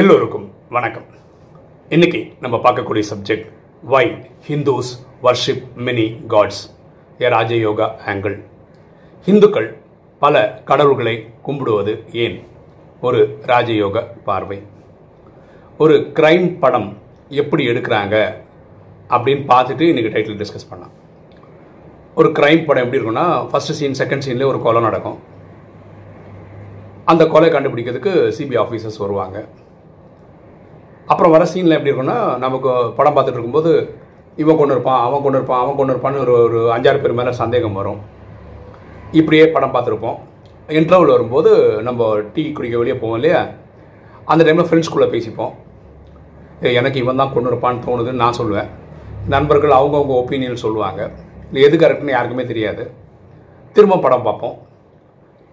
எல்லோருக்கும் வணக்கம். இன்னைக்கு நம்ம பார்க்கக்கூடிய subject why Hindus worship many gods, a Rajayoga angle. ஹிந்துக்கள் பல கடவுள்களை கும்பிடுவது ஏன்? ஒரு ராஜயோக பார்வை. ஒரு கிரைம் படம் எப்படி எடுக்கிறாங்க அப்படின்னு பார்த்துட்டு இன்றைக்கி டைட்டில் டிஸ்கஸ் பண்ணலாம். ஒரு கிரைம் படம் எப்படி இருக்குன்னா, ஃபஸ்ட்டு சீன் செகண்ட் சீன்லேயே ஒரு கொலை நடக்கும். அந்த கொலை கண்டுபிடிக்கிறதுக்கு சிபிஐ ஆஃபீஸர்ஸ் வருவாங்க. அப்புறம் வர சீனில் எப்படி இருக்குன்னா, நமக்கு படம் பார்த்துட்டு இருக்கும்போது இவன் கொண்டு இருப்பான், அவன் கொண்டு இருப்பான், அவன் கொண்டு இருப்பான்னு ஒரு 5-6 பேர் மேலே சந்தேகம் வரும். இப்படியே படம் பார்த்துருப்போம். இன்டர்வல் வரும்போது நம்ம டீ குடிக்க வெளியே போவோம் இல்லையா, அந்த டைமில் ஃப்ரெண்ட்ஸ்குள்ளே பேசிப்போம். எனக்கு இவன் தான் கொண்டு இருப்பான்னு தோணுதுன்னு நான் சொல்லுவேன். நண்பர்கள் அவங்கவுங்க ஒப்பீனியன் சொல்லுவாங்க. இல்லை எது கரெக்டுன்னு யாருக்குமே தெரியாது. திரும்ப படம் பார்ப்போம்.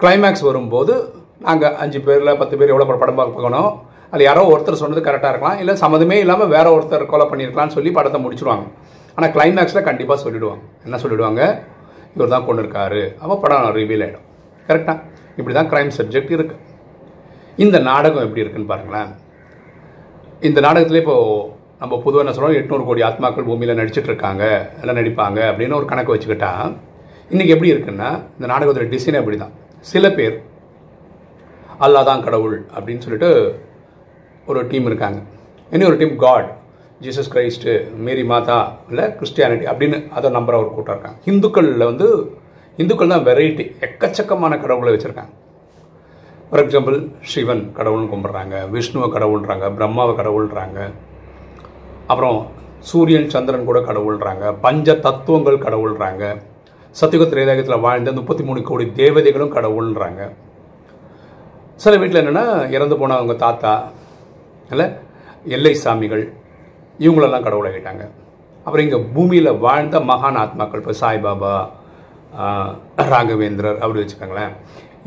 கிளைமேக்ஸ் வரும்போது நாங்கள் 5 பேரில் 10 பேர் எவ்வளோ படம் பார்க்கணும், அது யாரோ ஒருத்தர் சொன்னது கரெக்டாக இருக்கலாம், இல்லை சம்மந்தமே இல்லாமல் வேறு ஒருத்தர் கொலை பண்ணியிருக்கலான்னு சொல்லி படத்தை முடிச்சுடுவாங்க. ஆனால் கிளைமேக்ஸில் கண்டிப்பாக சொல்லிவிடுவாங்க. என்ன சொல்லிவிடுவாங்க? இவர் தான் கொண்டு இருக்காரு. அப்போ படம் ரிவீல் ஆகிடும். கரெக்டாக இப்படி தான் க்ரைம் சப்ஜெக்ட் இருக்குது. இந்த நாடகம் எப்படி இருக்குதுன்னு பாருங்களேன். இந்த நாடகத்தில் இப்போது நம்ம பொதுவாக என்ன சொல்கிறோம், 800 கோடி ஆத்மாக்கள் பூமியில் நடிச்சிட்ருக்காங்க, எல்லாம் நடிப்பாங்க அப்படின்னு ஒரு கணக்கு வச்சுக்கிட்டா, இன்றைக்கி எப்படி இருக்குன்னா, இந்த நாடகத்தோட டிசைனே அப்படி தான். சில பேர் அல்லா தான் கடவுள் அப்படின்னு சொல்லிட்டு ஒரு டீம் இருக்காங்க. இன்னும் ஒரு team God, Jesus Christ, Mary மாதா, இல்லை கிறிஸ்டியானிட்டி அப்படின்னு அதை நம்புகிற ஒரு கூட்டம் இருக்காங்க. ஹிந்துக்களில் வந்து ஹிந்துக்கள் தான் வெரைட்டி, எக்கச்சக்கமான கடவுளை வச்சுருக்காங்க. ஃபார் எக்ஸாம்பிள், சிவன் கடவுள்னு கும்பிட்றாங்க, விஷ்ணுவை கடவுள்ன்றாங்க, பிரம்மாவை கடவுள்ன்றாங்க, அப்புறம் சூரியன் சந்திரன் கூட கடவுள்ன்றாங்க, பஞ்ச தத்துவங்கள் கடவுள்ன்றாங்க, சத்தியுக திரேதாயுகத்தில் வாழ்ந்த 33 கோடி தேவதைகளும் கடவுள்ன்றாங்க. சில வீட்டில் என்னென்னா, இறந்து போன அவங்க தாத்தா, இல்லை எல்லை சாமிகள், இவங்களெல்லாம் கடவுளாகிட்டாங்க. அப்புறம் இங்கே பூமியில் வாழ்ந்த மகான் ஆத்மாக்கள், இப்போ சாய்பாபா, ராகவேந்திரர் அப்படி வச்சுக்கோங்களேன்,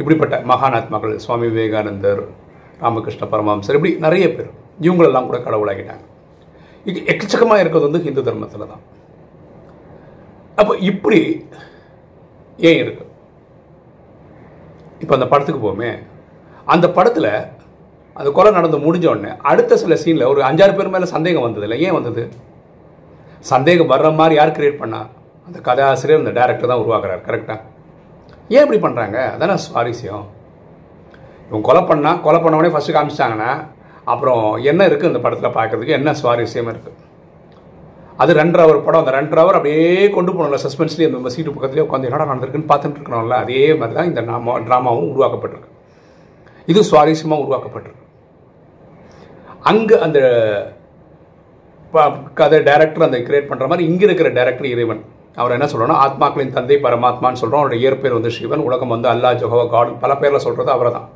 இப்படிப்பட்ட மகான் ஆத்மாக்கள், சுவாமி விவேகானந்தர், ராமகிருஷ்ண பரமஹம்சர், இப்படி நிறைய பேர், இவங்களெல்லாம் கூட கடவுளாகிட்டாங்க. இது எக்கச்சக்கமாக இருக்கிறது வந்து ஹிந்து தர்மத்தில் தான். அப்போ இப்படி ஏன் இருக்கு? இப்போ அந்த படத்துக்கு போமே, அந்த படத்தில் அந்த கொலை நடந்து முடிஞ்ச உடனே அடுத்த சில சீனில் ஒரு 5-6 பேர் மேலே சந்தேகம் வந்தது இல்லை. ஏன் வந்தது? சந்தேகம் வர்ற மாதிரி யார் கிரியேட் பண்ணா? அந்த கதாசிரியர், அந்த டைரக்டர் தான் உருவாக்குறாரு. கரெக்டாக ஏன் இப்படி பண்ணுறாங்க? அதான சுவாரஸ்யம். இவன் கொலை பண்ண உடனே ஃபஸ்ட்டு காமிச்சிட்டாங்கன்னா அப்புறம் என்ன இருக்குது அந்த படத்தில் பார்க்குறதுக்கு? என்ன சுவாரஸ்யம் இருக்குது? அது 2.5 hour படம். அந்த 2.5 hour அப்படியே கொண்டு போகணும்ல, சஸ்பென்ஸ்லேயே நம்ம சீட்டு பக்கத்துலேயே உட்காந்து என்னடா நடந்திருக்குன்னு பார்த்துட்டு இருக்கணும்ல. அதே மாதிரி தான் இந்த ட்ராமாவும் உருவாக்கப்பட்டிருக்கு. இது சுவாரஸ்யமாக உருவாக்கப்பட்டிருக்கு. அங்கே அந்த கதை டைரக்டர் அந்த கிரியேட் பண்ணுற மாதிரி இங்கே இருக்கிற டைரக்டர் இறைவன். அவர் என்ன சொல்கிறோன்னா, ஆத்மாக்களின் தந்தை பரமாத்மான்னு சொல்கிறோம். அவரோட இயற்பேர் வந்து சிவன், உலகம் வந்து அல்லா, ஜஹவா, காட், பல பேரில் சொல்கிறது அவரை தான்.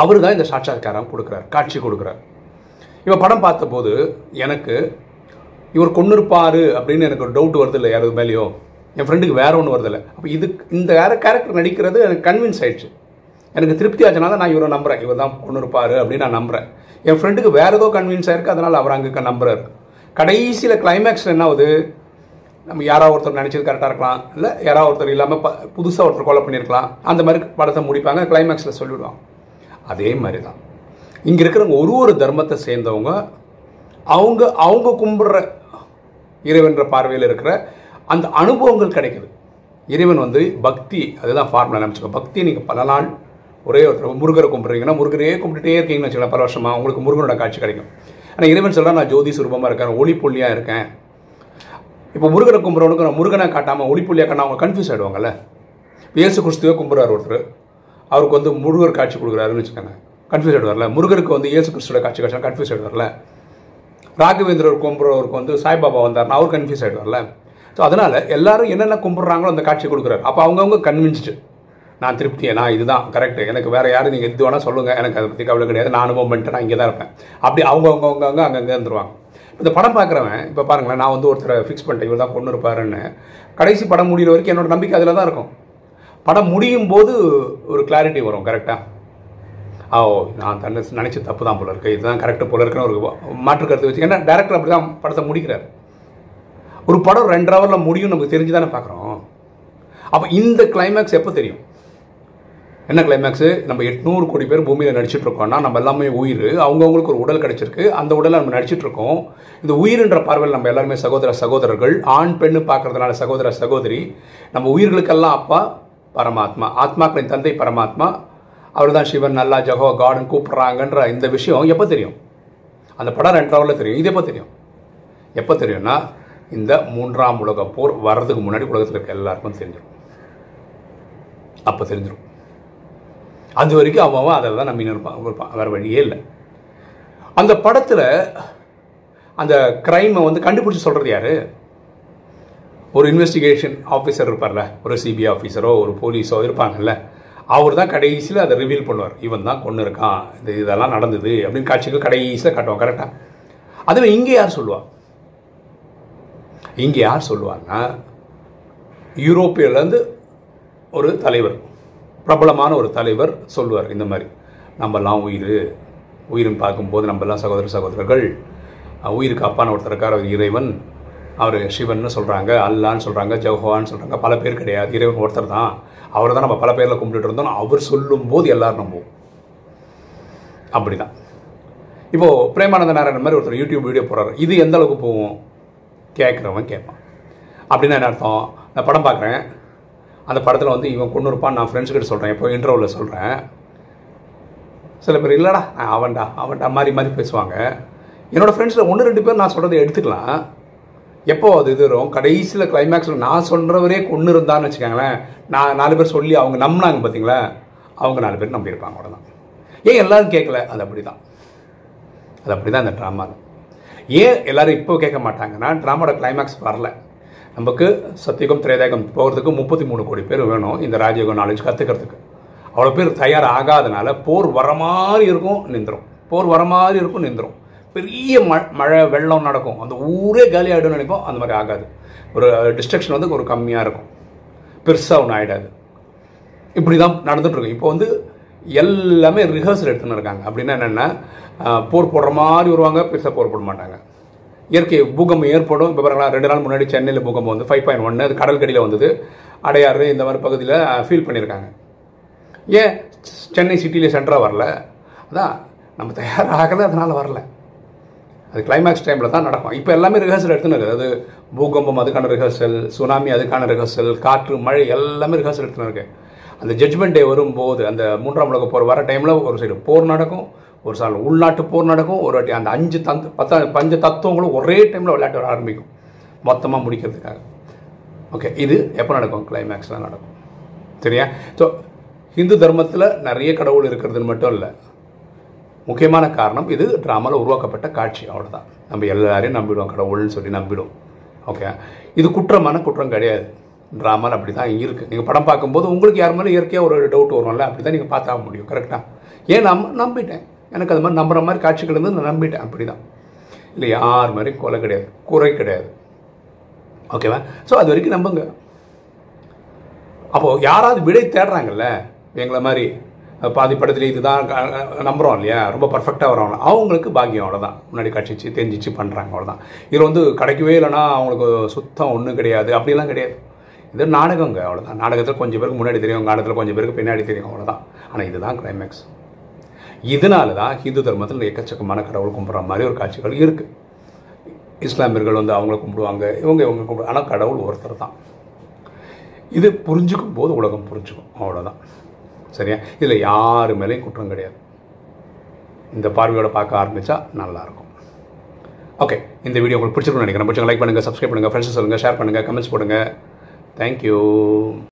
அவர் தான் இந்த சாட்சாத்காரம் கொடுக்குறார், காட்சி கொடுக்குறார். இவன் படம் பார்த்தபோது எனக்கு இவர் கொன்னிருப்பார் அப்படின்னு எனக்கு ஒரு டவுட் வருது இல்லை, யாரது மேலேயோ, என் ஃப்ரெண்டுக்கு வேறு ஒன்று வருதில்லை. அப்போ இது இந்த வேறு கேரக்டர் நடிக்கிறது எனக்கு கன்வின்ஸ் ஆகிடுச்சு. எனக்கு திருப்தி ஆச்சுனா தான் நான் இவரை நம்புகிறேன், இவர் தான் கொன்னிருப்பார் அப்படின்னு நான் நம்புகிறேன். என் ஃப்ரெண்டுக்கு வேறு ஏதோ கன்வின்ஸ் ஆகிருக்கு, அதனால் அவர் அங்கே நம்புகிறார். கடைசியில் கிளைமேக்ஸில் என்ன ஆகுது? நம்ம யாராவது ஒருத்தர் நினச்சது கரெக்டாக இருக்கலாம், இல்லை யாராவது ஒருத்தர் இல்லாமல் புதுசாக ஒருத்தர் கொலை பண்ணியிருக்கலாம். அந்த மாதிரி படத்தை முடிப்பாங்க, கிளைமேக்ஸில் சொல்லிவிடுவாங்க. அதே மாதிரி தான் இங்கே இருக்கிறவங்க ஒரு தர்மத்தை சேர்ந்தவங்க அவங்க அவங்க கும்பிட்ற இறைவன்ற பார்வையில் இருக்கிற அந்த அனுபவங்கள் கிடைக்குது. இறைவன் வந்து பக்தி, அதுதான் ஃபார்முலா நினச்சிக்கோ. பக்தி நீங்கள் பல நாள் ஒரே ஒருத்தர் முருகரை கும்பிட்றீங்கன்னா முருகரையே கும்பிட்டுட்டே இருக்கீங்கன்னு வச்சுக்கலாம் பல வருஷமாக, உங்களுக்கு முருகனோட காட்சி கிடைக்கும். ஆனால் இறைவன் சொல்கிறான், நான் ஜோதி சுரூபமாக இருக்கேன், ஒளிப்புள்ளியாக இருக்கேன். இப்போ முருகரை கும்பிட்றவனுக்கு நான் முருகனை காட்டாமல் ஒளிப்புள்ளியாக காட்டினா அவங்க கன்ஃபியூஸ் ஆகிடுவாங்கல்ல. இயேசு கிறிஸ்துவே கும்பிட்றாரு ஒருத்தர், அவருக்கு வந்து முருகர் காட்சி கொடுக்குறாருன்னு வச்சுக்கோங்க, கன்ஃபியூஸ் ஆகிடுவார்ல. முருகருக்கு வந்து இயேசு கிறிஸ்துவோட காட்சி காட்சினா கன்ஃபியூஸ் ஆகிடுவார்ல. ராகவேந்திரர் கும்பிட்றவருக்கு வந்து சாய்பாபா வந்தார்னா அவர் கன்ஃபியூஸ் ஆகிடுவார்ல. ஸோ அதனால் எல்லாரும் என்னென்ன கும்பிட்றாங்களோ அந்த காட்சி கொடுக்குறாரு. அப்போ அவங்கவுங்க கன்வின்ஸ்டு, நான் திருப்தியை, நான் இதுதான் கரெக்டு, எனக்கு வேறு யாரும் நீங்கள் எது வேணால் சொல்லுங்கள், எனக்கு அதை பற்றி கவலை கிடையாது, நான் அனுபவம் பண்ணிட்டு நான் இங்கே தான் இருப்பேன். அப்படி அவங்கவுங்கவங்க அங்கங்கே இருந்துருவாங்க. இந்த படம் பார்க்குறவன் இப்போ பாருங்களேன், நான் வந்து ஒருத்தரை ஃபிக்ஸ் பண்ணிட்டேன், இவர் தான் கொண்டு இருப்பாருன்னு. கடைசி படம் முடிகிற வரைக்கும் என்னோடய நம்பிக்கை அதில் தான் இருக்கும். படம் முடியும் போது ஒரு கிளாரிட்டி வரும். கரெக்டாக ஓ, நான் தன்னை நினச்சி தப்பு தான் போல இருக்குது, இதுதான் கரெக்டாக போல இருக்குன்னு ஒரு மாற்று கருத்து வச்சு. ஏன்னா டேரக்டர் அப்படி தான் படத்தை முடிக்கிறார். ஒரு படம் 2.5 hourல முடியும், நமக்கு தெரிஞ்சு தானே பார்க்குறோம். அப்போ இந்த கிளைமேக்ஸ் எப்போ தெரியும்? என்ன கிளைமேக்ஸு, நம்ம 800 கோடி பேர் பூமியில் நடிச்சுட்டு இருக்கோம்னா நம்ம எல்லாமே உயிர், அவங்கவுங்களுக்கு ஒரு உடல் கிடைச்சிருக்கு, அந்த உடலை நம்ம நடிச்சிட்டு இருக்கோம். இந்த உயிர்ன்ற பார்வையில் நம்ம எல்லாருமே சகோதர சகோதரர்கள், ஆண் பெண்ணு பார்க்கறதுனால சகோதர சகோதரி. நம்ம உயிர்களுக்கெல்லாம் அப்பா பரமாத்மா, ஆத்மாக்களின் தந்தை பரமாத்மா, அவர் தான் சிவன், நல்லா ஜகோ கார்டன் கூப்பிட்றாங்கன்ற இந்த விஷயம் எப்போ தெரியும்? அந்த படம் 2 hours தெரியும். இது எப்போ தெரியும்? எப்போ தெரியும்னா இந்த 3ஆம் உலக போர் வர்றதுக்கு முன்னாடி உலகத்தில் இருக்க எல்லாருக்கும் தெரிஞ்சிடும். அப்போ தெரிஞ்சிடும். அது வரைக்கும் அவன் அதை தான் நம்பின்னு இருப்பான், வேறு வழியே இல்லை. அந்த படத்தில் அந்த கிரைமை வந்து கண்டுபிடிச்சி சொல்கிறது யார்? ஒரு இன்வெஸ்டிகேஷன் ஆஃபீஸர் இருப்பார்ல, ஒரு சிபிஐ ஆஃபீஸரோ ஒரு போலீஸோ இருப்பாங்கல்ல, அவர் தான் கடைசியில் அதை ரிவீல் பண்ணுவார். இவன் தான் கொண்டு இருக்கான், இது இதெல்லாம் நடந்தது அப்படின்னு காட்சிகள் கடைசியில் காட்டுவான். கரெக்டாக அதுவே இங்கே யார் சொல்லுவாள்? இங்கே யார் சொல்லுவாங்கன்னா, யூரோப்பியிலேருந்து ஒரு தலைவர், பிரபலமான ஒரு தலைவர் சொல்லுவார் இந்த மாதிரி, நம்மலாம் உயிர், உயிர்னு பார்க்கும்போது நம்மலாம் சகோதர சகோதரர்கள், உயிருக்கு அப்பான்னு ஒருத்தர் இருக்கார், அவர் இறைவன், அவர் சிவன்னு சொல்கிறாங்க, அல்லான்னு சொல்கிறாங்க, ஜவ்ஹான்னு சொல்கிறாங்க, பல பேர் கிடையாது, இறைவன் ஒருத்தர் தான், அவர் தான் நம்ம பல பேரில் கும்பிட்டு இருந்தோம், அவர் சொல்லும்போது எல்லோரும் நம்புவோம். அப்படி தான் இப்போது பிரேமானந்த நாராயணன் மாதிரி ஒருத்தர் யூடியூப் வீடியோ போடுறாரு. இது எந்த அளவுக்கு போகும்? கேட்குறவன் கேட்பான். அப்படின்னா என்ன அர்த்தம்? நான் படம் பார்க்குறேன், அந்த படத்தில் வந்து இவன் கொண்டு இருப்பான், நான் ஃப்ரெண்ட்ஸ்கிட்ட சொல்கிறேன், இப்போ இன்டர்வியூவில் சொல்கிறேன். சில பேர் இல்லைடா அவன்டா அவன்டா மாறி மாறி பேசுவாங்க. என்னோடய ஃப்ரெண்ட்ஸில் 1-2 பேர் நான் சொல்கிறத எடுத்துக்கலாம். எப்போ அது இது வரும்? கடைசியில் கிளைமேக்ஸில் நான் சொல்கிறவரே கொண்டு இருந்தான்னு வச்சுக்காங்களேன், நான் 4 பேர் சொல்லி அவங்க நம்பினாங்க பார்த்தீங்களா, அவங்க 4 பேர் நம்பியிருப்பாங்க. அவ்வளோதான். ஏன் எல்லோரும் கேட்கல? அது அப்படி தான், அது அப்படி தான். அந்த ட்ராமாவில் ஏன் எல்லோரும் இப்போ கேட்க மாட்டாங்கன்னா, ட்ராமாவோட கிளைமேக்ஸ் வரல. நமக்கு சத்தியகம் திரேதாயகம் போகிறதுக்கு 33 கோடி பேர் வேணும், இந்த ராஜயோக நாலேஜ் கற்றுக்கிறதுக்கு. அவ்வளோ பேர் தயார் ஆகாதனால போர் வர மாதிரி இருக்கும், நின்றுடும். போர் வர மாதிரி இருக்கும், நின்றுடும். பெரிய மழை வெள்ளம் நடக்கும், அந்த ஊரே காலி ஆகிடும் நினைப்போம். அந்த மாதிரி ஆகாது. ஒரு டிஸ்ட்ரக்ஷன் வந்து ஒரு கம்மியாக இருக்கும், பெருசாக ஒன்று ஆகிடாது. இப்படி தான் நடந்துகிட்ருக்கும். இப்போ வந்து எல்லாமே ரிஹர்சல் எடுத்துன்னு இருக்காங்க. அப்படின்னா என்னென்னா, போர் போடுற மாதிரி வருவாங்க, பெருசாக போர் போட மாட்டாங்க. இயற்கை பூகம்பம் ஏற்படும். இப்போ பாருங்களா, 2 நாள் முன்னாடி சென்னையில் பூகம்பம் வந்து 5.1, அது கடல்கடியில் வந்தது. அடையாறு இந்த மாதிரி பகுதியில் ஃபீல் பண்ணியிருக்காங்க. ஏன் சென்னை சிட்டியில் சென்டராக வரல? அதான் நம்ம தயாராகலை, அதனால் வரல. அது கிளைமேக்ஸ் டைமில் தான் நடக்கும். இப்போ எல்லாமே ரிஹர்சல் எடுத்துன்னு இருக்குது. அது பூகம்பம் அதுக்கான ரிஹர்சல், சுனாமி அதுக்கான ரிஹர்சல், காற்று மழை எல்லாமே ரிஹர்சல் எடுத்துன்னு இருக்குது. அந்த ஜட்மெண்ட் டே வரும்போது, அந்த 3ஆம் உலக போர் வர டைமில் ஒரு சைடு போர் நடக்கும், ஒரு சார் உள்நாட்டு போர் நடக்கும், ஒரு வாட்டி அந்த 5 பஞ்ச தத்துவங்களும் ஒரே டைமில் விளையாட்டு வர ஆரம்பிக்கும், மொத்தமாக முடிக்கிறதுக்காக. ஓகே, இது எப்போ நடக்கும்? கிளைமேக்ஸ்லாம் நடக்கும். சரியா? ஸோ ஹிந்து தர்மத்தில் நிறைய கடவுள் இருக்கிறதுன்னு மட்டும் இல்லை, முக்கியமான காரணம் இது ட்ராமாவில் உருவாக்கப்பட்ட காட்சி. அவ்வளோதான். நம்ம எல்லாரையும் நம்பிடுவோம், கடவுள்னு சொல்லி நம்பிடுவோம். ஓகே, இது குற்றமான குற்றம் கிடையாது. ட்ராமாவில் அப்படி தான் இருக்குது. நீங்கள் படம் பார்க்கும்போது உங்களுக்கு யார் மேலே இயற்கையாக ஒரு டவுட் வரும்ல, அப்படி தான் நீங்கள் பார்த்தாக்க முடியும். கரெக்டாக ஏன் நம்ம நம்பிட்டேன், எனக்கு அது மாதிரி நம்புகிற மாதிரி காட்சிகள் இருந்து நான் நம்பிட்டேன். அப்படி தான் இல்லை, யார் மாதிரி கொலை கிடையாது, குறை கிடையாது. ஓகேவா? ஸோ அது வரைக்கும் நம்புங்க. அப்போது யாராவது விடை தேடுறாங்கல்ல, எங்களை மாதிரி பாதி படத்துலேயே இது தான் நம்புகிறோம் இல்லையா, ரொம்ப பர்ஃபெக்டாக வரோம்ல, அவங்களுக்கு பாக்கியம். அவ்வளோதான். முன்னாடி காட்சிச்சு தெரிஞ்சிச்சு பண்ணுறாங்க. அவ்வளோதான். இதில் வந்து கிடைக்கவே இல்லைன்னா அவங்களுக்கு சுத்தம் ஒன்றும் கிடையாது, அப்படிலாம் கிடையாது. இது நாடகங்க. அவ்வளோதான். நாடகத்தில் கொஞ்சம் பேருக்கு முன்னாடி தெரியும், நாடகத்தில் கொஞ்சம் பேருக்கு பின்னாடி தெரியும். அவ்வளோதான். ஆனால் இதுதான் கிளைமேக்ஸ். இதனால தான் ஹிந்து தர்மத்தில் எக்கச்சக்கமான கடவுள் கும்பிட்ற மாதிரி ஒரு காட்சிகள் இருக்குது. இஸ்லாமியர்கள் வந்து அவங்கள கும்பிடுவாங்க, இவங்க கும்பிடுவாங்க. ஆனால் கடவுள் ஒருத்தர் தான். இது புரிஞ்சுக்கும் போது உலகம் புரிஞ்சுக்கும். அவ்வளோதான். சரியா? இதில் யார் மேலேயும் குற்றம் கிடையாது. இந்த பார்வையோடு பார்க்க ஆரம்பித்தா நல்லாயிருக்கும். ஓகே, இந்த வீடியோ உங்களுக்கு பிடிச்சிருக்குன்னு நினைக்கிறேன். பிடிச்சவங்க லைக் பண்ணுங்கள், சப்ஸ்கிரைப் பண்ணுங்கள், ஃப்ரெண்ட்ஸ் சொல்லுங்கள், ஷேர் பண்ணுங்கள், கமெண்ட்ஸ் போடுங்கள். தேங்க்யூ.